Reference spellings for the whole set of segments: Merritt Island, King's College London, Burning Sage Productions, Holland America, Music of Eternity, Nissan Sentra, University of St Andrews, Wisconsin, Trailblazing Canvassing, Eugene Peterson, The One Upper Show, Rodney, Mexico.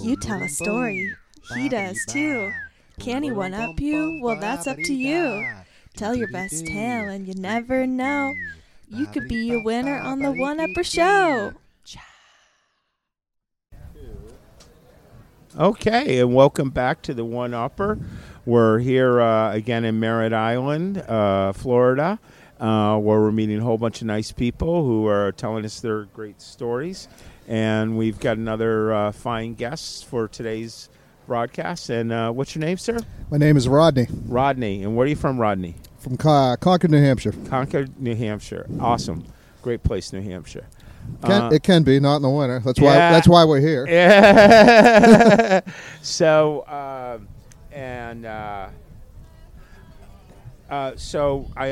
You tell a story. He does too. Can he one up you? Well, that's up to you. Tell your best tale and you never know. You could be a winner on the One Upper Show. Okay, and welcome back to the One Upper. We're here again in Merritt Island, Florida, where we're meeting a whole bunch of nice people who are telling us their great stories. And we've got another fine guest for today's broadcast. And what's your name, sir? My name is Rodney. Rodney. And where are you from, Rodney? From Concord, New Hampshire. Concord, New Hampshire. Awesome. Great place, New Hampshire. It can be, not in the winter. That's why we're here. Yeah. So I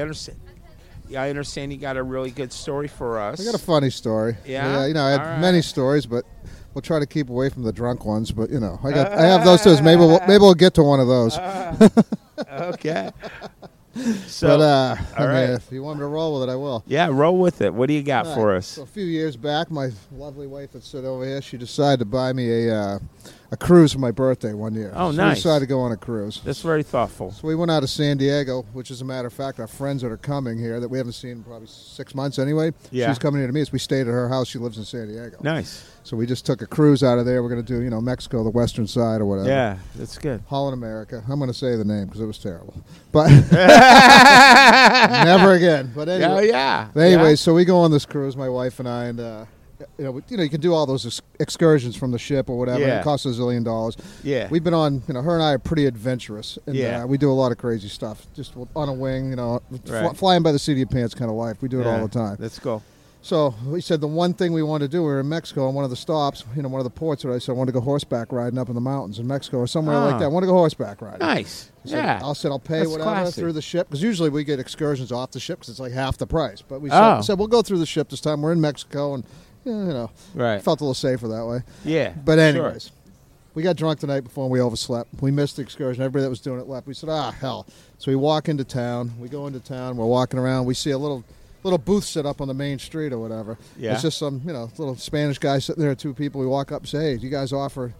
understand. Yeah, I understand you got a really good story for us. I got a funny story. Yeah, I had many stories, but we'll try to keep away from the drunk ones. But I have those too. Maybe we'll get to one of those. Okay. So, right. If you want me to roll with it, I will. Yeah, roll with it. What do you got for us? So a few years back, my lovely wife that's sitting over here, she decided to buy me a cruise for my birthday one year. Oh, so nice. We decided to go on a cruise. That's very thoughtful. So we went out to San Diego, which is a matter of fact, our friends that are coming here that we haven't seen in probably 6 months anyway. Yeah. She's coming here to meet us. We stayed at her house. She lives in San Diego. Nice. So we just took a cruise out of there. We're going to do, Mexico, the western side or whatever. Yeah, that's good. Holland America. I'm going to say the name because it was terrible. But never again. But anyway. Oh, yeah. But anyway, So we go on this cruise, my wife and I, and you can do all those excursions from the ship or whatever. Yeah. It costs $1 zillion. Yeah. We've been on, her and I are pretty adventurous. And, we do a lot of crazy stuff. Just on a wing, flying by the seat of your pants kind of life. We do it all the time. Let's go. So we said the one thing we wanted to do, we were in Mexico on one of the stops, one of the ports where I said I want to go horseback riding up in the mountains in Mexico or somewhere like that. I want to go horseback riding. Nice. So I'll pay that's whatever classy. Through the ship because usually we get excursions off the ship because it's like half the price. But we said we'll go through the ship this time. We're in Mexico and, felt a little safer that way. Yeah. But anyways. Sure. We got drunk the night before and we overslept. We missed the excursion. Everybody that was doing it left. We said, hell. So we walk into town. We go into town. We're walking around. We see a little booth set up on the main street or whatever. Yeah. It's just some, little Spanish guy sitting there, two people. We walk up and say, hey, do you guys offer,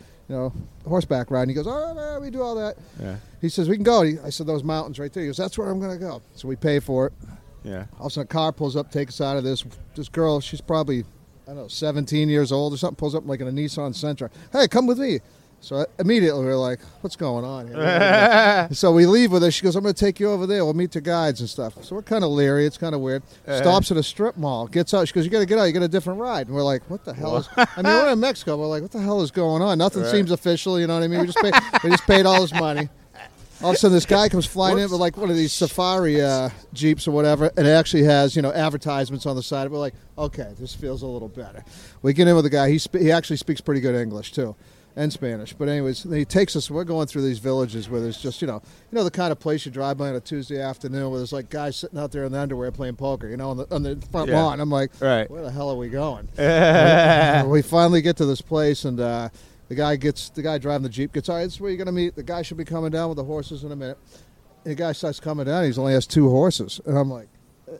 horseback riding? He goes, all right, we do all that. Yeah. He says, we can go. I said, those mountains right there. He goes, that's where I'm going to go. So we pay for it. Yeah. All of a sudden, a car pulls up, takes us out of this. This girl, she's probably, 17 years old or something, pulls up like in a Nissan Sentra. Hey, come with me. So immediately we're like, what's going on here? So we leave with her. She goes, I'm going to take you over there. We'll meet the guides and stuff. So we're kind of leery. It's kind of weird. Stops at a strip mall. Gets out. She goes, you got to get out. You got a different ride. And we're like, what the hell is... we're in Mexico. We're like, what the hell is going on? Nothing seems official. You know what I mean? We just paid all this money. All of a sudden, this guy comes flying in with like one of these safari jeeps or whatever, and it actually has advertisements on the side. We're like, okay, this feels a little better. We get in with the guy. He actually speaks pretty good English too, and Spanish. But anyways, he takes us. We're going through these villages where there's just the kind of place you drive by on a Tuesday afternoon where there's like guys sitting out there in the underwear playing poker, on the front lawn. I'm like, where the hell are we going? We finally get to this place and. The guy driving the Jeep gets, all right, this is where you're going to meet. The guy should be coming down with the horses in a minute. And the guy starts coming down. He's only has two horses. And I'm like,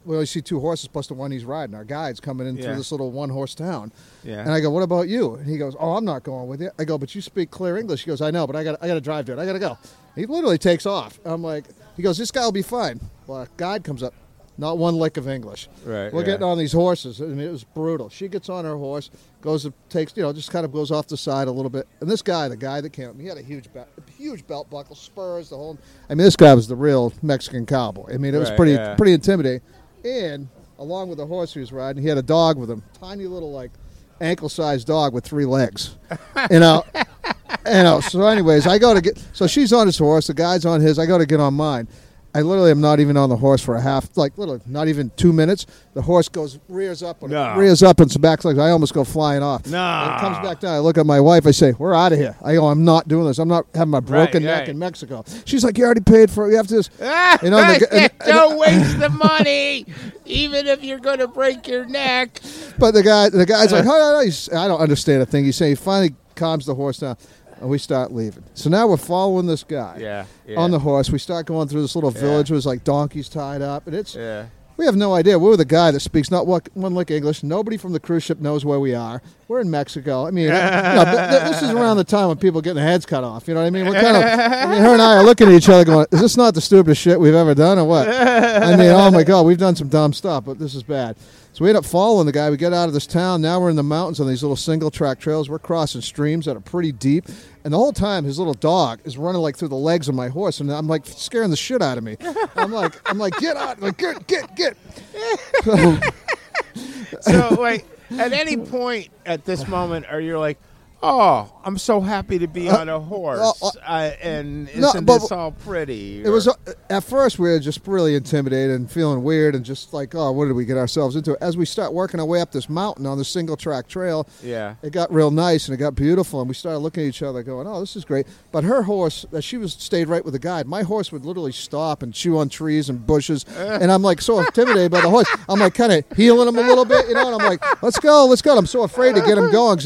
well, you see two horses plus the one he's riding. Our guide's coming in through this little one-horse town. Yeah. And I go, what about you? And he goes, oh, I'm not going with you. I go, but you speak clear English. He goes, I know, but I got to drive to it. I got to go. He literally takes off. I'm like, he goes, this guy will be fine. Well, our guide comes up. Not one lick of English. Right. We're getting on these horses. I mean, it was brutal. She gets on her horse, goes and takes, just kind of goes off the side a little bit. And this guy, the guy that came up, he had a huge belt buckle, spurs, the whole. I mean, this guy was the real Mexican cowboy. I mean, it was pretty intimidating. And along with the horse he was riding, he had a dog with him, tiny little like ankle-sized dog with three legs. So anyways, I go to get. So she's on his horse. The guy's on his. I go to get on mine. I literally am not even on the horse for not even 2 minutes. The horse goes, rears up and some back legs. I almost go flying off. No. And it comes back down. I look at my wife. I say, we're out of here. I go, I'm not doing this. I'm not having my broken neck in Mexico. She's like, you already paid for it. You have to do this. Don't waste the money, even if you're going to break your neck. But the guy's like, I don't understand a thing he's saying. He finally calms the horse down. And we start leaving. So now we're following this guy on the horse. We start going through this little village. It was like donkeys tied up. And it's... Yeah. We have no idea. We're with a guy that speaks not one lick English. Nobody from the cruise ship knows where we are. We're in Mexico. I mean, this is around the time when people are getting their heads cut off. You know what I mean? Her and I are looking at each other going, is this not the stupidest shit we've ever done or what? I mean, oh, my God, we've done some dumb stuff, but this is bad. So we end up following the guy. We get out of this town. Now we're in the mountains on these little single-track trails. We're crossing streams that are pretty deep. And the whole time, his little dog is running, like, through the legs of my horse. And I'm, like, scaring the shit out of me. I'm like, get out. Like, get. So, wait, at any point at this moment, are you like, oh, I'm so happy to be on a horse, and isn't this all pretty? Or? It was at first we were just really intimidated and feeling weird and just like, oh, what did we get ourselves into? As we start working our way up this mountain on the single-track trail, it got real nice and it got beautiful, and we started looking at each other going, oh, this is great. But her horse, stayed right with the guide. My horse would literally stop and chew on trees and bushes, and I'm like so intimidated by the horse. I'm like kind of heeling him a little bit, you know, and I'm like, let's go. I'm so afraid to get him going.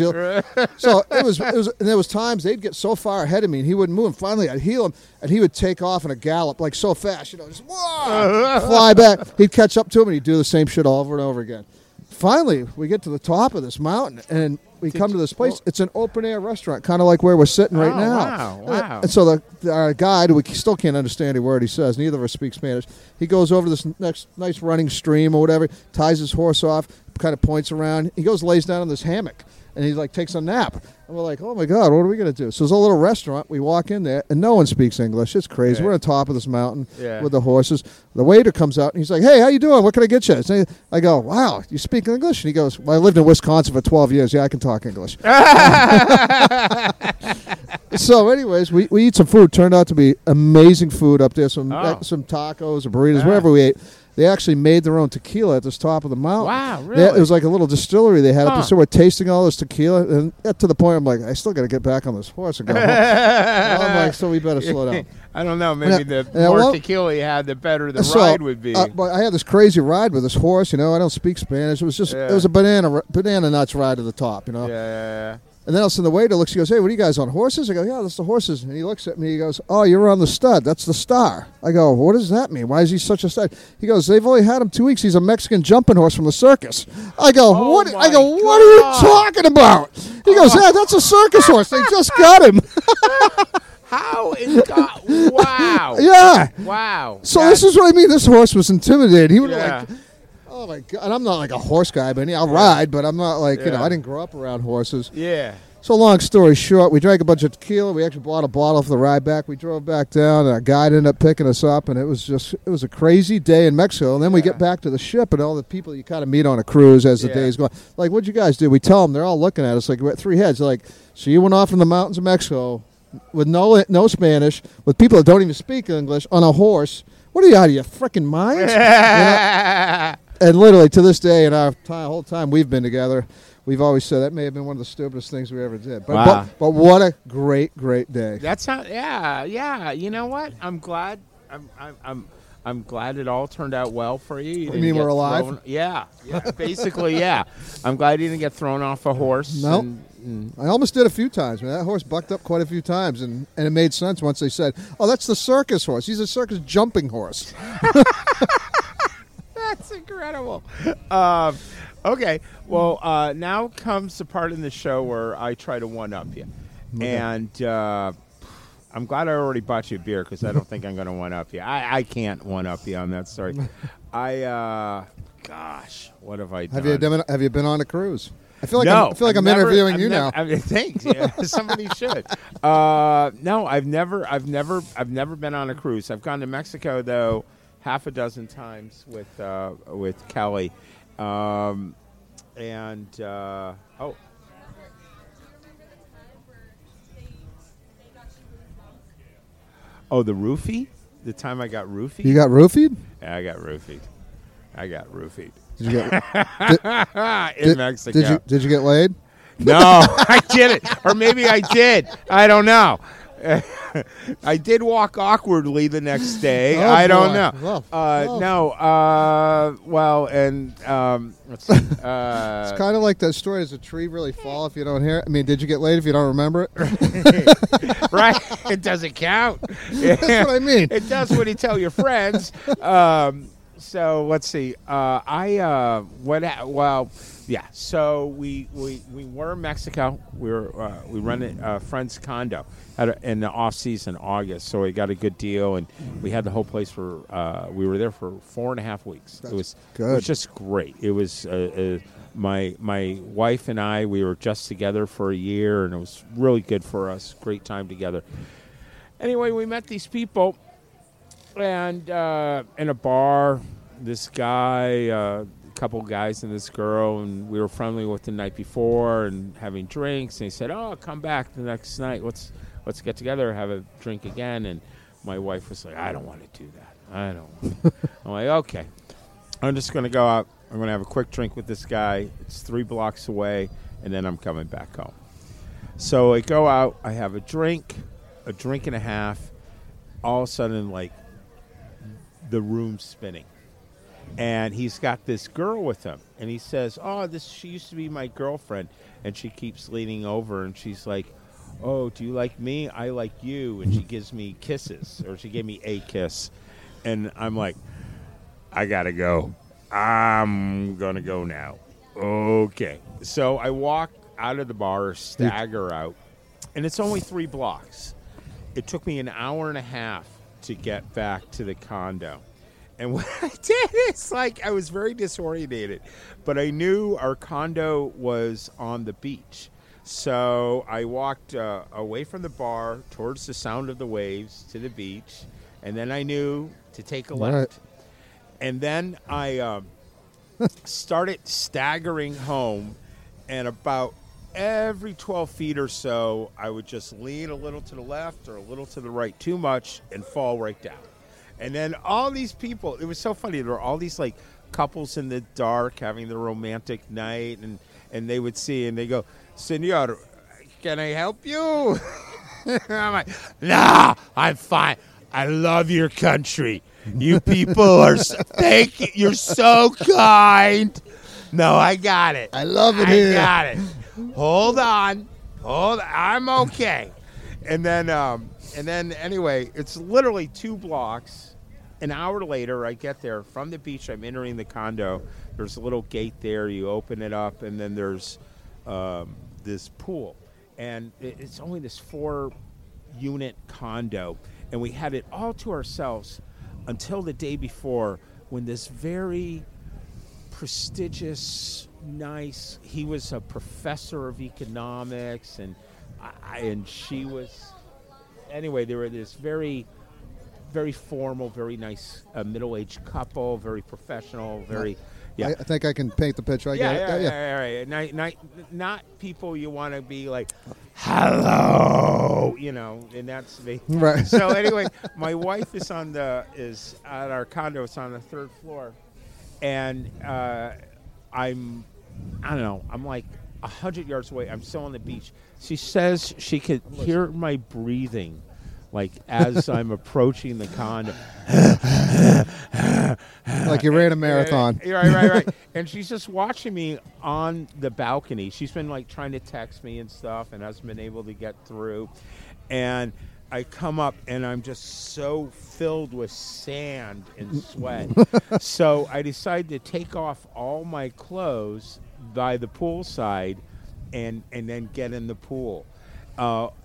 So It was, and there was times they'd get so far ahead of me, and he wouldn't move. And finally, I'd heel him, and he would take off in a gallop, like so fast, you know, just whoa, fly back. He'd catch up to him, and he'd do the same shit all over and over again. Finally, we get to the top of this mountain, and we come to this place. It's an open-air restaurant, kind of like where we're sitting right now. Wow. And so our guide, we still can't understand a word he says. Neither of us speaks Spanish. He goes over this next nice running stream or whatever, ties his horse off, kind of points around. He goes, lays down in this hammock. And he, like, takes a nap. And we're like, oh, my God, what are we going to do? So there's a little restaurant. We walk in there, and no one speaks English. It's crazy. Right. We're on top of this mountain with the horses. The waiter comes out, and he's like, hey, how you doing? What can I get you? I go, wow, you speak English? And he goes, well, I lived in Wisconsin for 12 years. Yeah, I can talk English. So anyways, we eat some food. Turned out to be amazing food up there, some tacos or burritos, whatever we ate. They actually made their own tequila at this top of the mountain. Wow, really? It was like a little distillery they had up there. So we're tasting all this tequila. And to the point, I'm like, I still got to get back on this horse and go home. And I'm like, so we better slow down. I don't know. Maybe the more tequila you had, the better the ride would be. But I had this crazy ride with this horse. You know, I don't speak Spanish. It was just it was a banana nuts ride to the top, you know. Yeah. And then else in the waiter looks, he goes, hey, what are you guys on, horses? I go, yeah, that's the horses. And he looks at me, he goes, oh, you're on the stud. That's the star. I go, what does that mean? Why is he such a stud? He goes, they've only had him 2 weeks. He's a Mexican jumping horse from the circus. I go, what are you talking about? He goes, yeah, that's a circus horse. They just got him. How in God? Wow. Yeah. Wow. So this is what I mean. This horse was intimidated. He would have like... Oh, my God. And I'm not like a horse guy, but I'll ride, but I'm not like, you know, I didn't grow up around horses. Yeah. So long story short, we drank a bunch of tequila. We actually bought a bottle for the ride back. We drove back down, and our guide ended up picking us up, and it was a crazy day in Mexico. And then we get back to the ship, and all the people you kind of meet on a cruise as the day is going. Like, what'd you guys do? We tell them. They're all looking at us like we're at three heads. They're like, so you went off in the mountains of Mexico with no Spanish, with people that don't even speak English, on a horse. What are you, out of your freaking minds? And literally, to this day, in our whole time we've been together, we've always said that may have been one of the stupidest things we ever did. But but what a great, great day. That's how. Yeah. You know what? I'm glad. I'm glad it all turned out well for you. You mean we're alive? Yeah. Basically, yeah. I'm glad you didn't get thrown off a horse. No. Nope. I almost did a few times. Man, that horse bucked up quite a few times, and it made sense once they said, "Oh, that's the circus horse. He's a circus jumping horse." That's incredible. Okay. Well, now comes the part in the show where I try to one-up you. Okay. And I'm glad I already bought you a beer because I don't think I'm going to one-up you. I can't one-up you on that story. Gosh, what have I done? Have you been on a cruise? I feel like I'm interviewing you now. Thanks. Yeah, somebody should. No, I've never been on a cruise. I've gone to Mexico, though, half a dozen times with Kelly, and the roofie. The time I got roofied. You got roofied? Yeah, I got roofied. Did you get in Mexico? Did you get laid? No, I didn't. Or maybe I did. I don't know. I did walk awkwardly the next day. Oh, I don't know. Love. No. Let's see. It's kind of like that story. Does a tree really fall if you don't hear it? I mean, did you get laid if you don't remember it? Right. It doesn't count. That's what I mean. It does when you tell your friends. So let's see. So we were in Mexico. We run a friend's condo in the off season, August. So we got a good deal, and we had the whole place for. We were there for 4.5 weeks. That's good. It was just great. It was my wife and I. We were just together for a year, and it was really good for us. Great time together. Anyway, we met these people. And in a bar, this guy, a couple guys and this girl, and we were friendly with the night before and having drinks. And he said, "Oh, come back the next night. Let's get together, have a drink again." And my wife was like, "I don't want to do that. I don't." I'm like, "Okay, I'm just going to go out. I'm going to have a quick drink with this guy. It's 3 blocks away, and then I'm coming back home." So I go out. I have a drink and a half. All of a sudden, like, the room's spinning, and he's got this girl with him, and he says, "Oh, she used to be my girlfriend, and she keeps leaning over, and she's like, 'Oh, do you like me? I like you.' And she gives me kisses, or she gave me a kiss." And I'm like, "I gotta go. I'm gonna go now." Okay, so I walk out of the bar, stagger out, and it's only 3 blocks. It took me an hour and a half to get back to the condo. And what I did is, like, I was very disoriented, but I knew our condo was on the beach. So I walked away from the bar towards the sound of the waves to the beach, and then I knew to take a left. And then I started staggering home, and about every 12 feet or so, I would just lean a little to the left or a little to the right too much and fall right down. And then all these people, it was so funny. There were all these, like, couples in the dark having their romantic night, and they would see, and they go, "Senor, can I help you?" I'm like, "Nah, I'm fine. I love your country. You people are so, thank you. You're so kind. No, I got it. I love it here. I got it. Hold on. I'm okay." And then anyway, it's literally 2 blocks. An hour later, I get there from the beach. I'm entering the condo. There's a little gate there. You open it up, and then there's this pool. And it's only this 4-unit condo. And we had it all to ourselves until the day before, when this very prestigious, nice, he was a professor of economics, and she was, anyway, they were this very, very formal, very nice middle-aged couple, very professional, very, yeah. I think I can paint the picture. Yeah. Not people you want to be like, "Hello," you know, and that's me. Right. So anyway, my wife is at our condo. It's on the 3rd floor, and I'm like 100 yards away. I'm still on the beach. She says she could hear my breathing, like, as I'm approaching the condo. Like you ran a marathon. Right. And she's just watching me on the balcony. She's been, like, trying to text me and stuff, and hasn't been able to get through. And I come up, and I'm just so filled with sand and sweat. So I decide to take off all my clothes by the poolside and then get in the pool.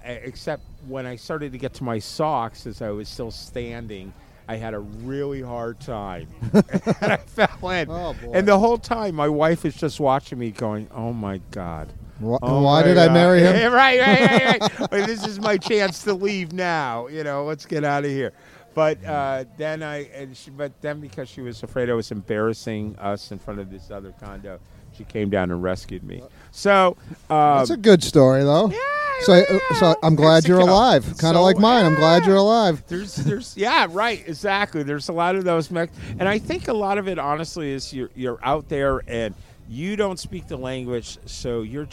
Except when I started to get to my socks, as I was still standing, I had a really hard time. And I fell in. Oh, boy. And the whole time, my wife is just watching me going, "Oh, my God. Why did I marry him?" Right. This is my chance to leave now. You know, let's get out of here. But then because she was afraid I was embarrassing us in front of this other condo, she came down and rescued me. So that's a good story, though. Yeah. So I'm glad you're alive. Kind of like mine. Yeah. I'm glad you're alive. There's yeah, right, exactly. There's a lot of those, and I think a lot of it, honestly, is you're out there and you don't speak the language, so you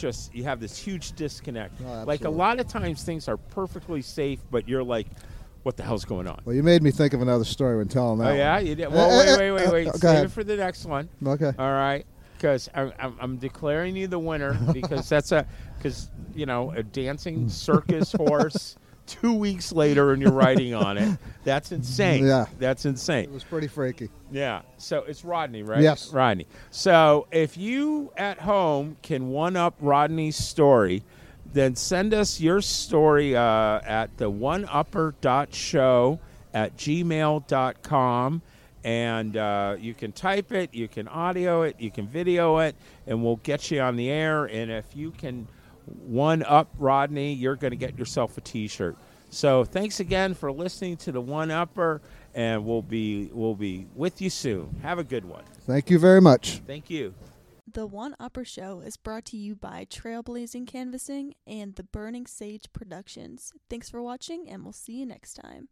have this huge disconnect. Oh, like, a lot of times things are perfectly safe, but you're like, "What the hell's going on?" Well, you made me think of another story when telling that. Oh, yeah? You did? Well, wait. Save it for the next one. Okay. All right. Because I'm declaring you the winner, because that's a dancing circus horse 2 weeks later and you're writing on it. That's insane. Yeah. That's insane. It was pretty freaky. Yeah. So it's Rodney, right? Yes. Rodney. So if you at home can one-up Rodney's story, then send us your story at theoneupper.show@gmail.com. And you can type it, you can audio it, you can video it, and we'll get you on the air. And if you can one-up Rodney, you're going to get yourself a T-shirt. So thanks again for listening to The One Upper, and we'll be with you soon. Have a good one. Thank you very much. Thank you. The One Upper Show is brought to you by Trailblazing Canvassing and the Burning Sage Productions. Thanks for watching, and we'll see you next time.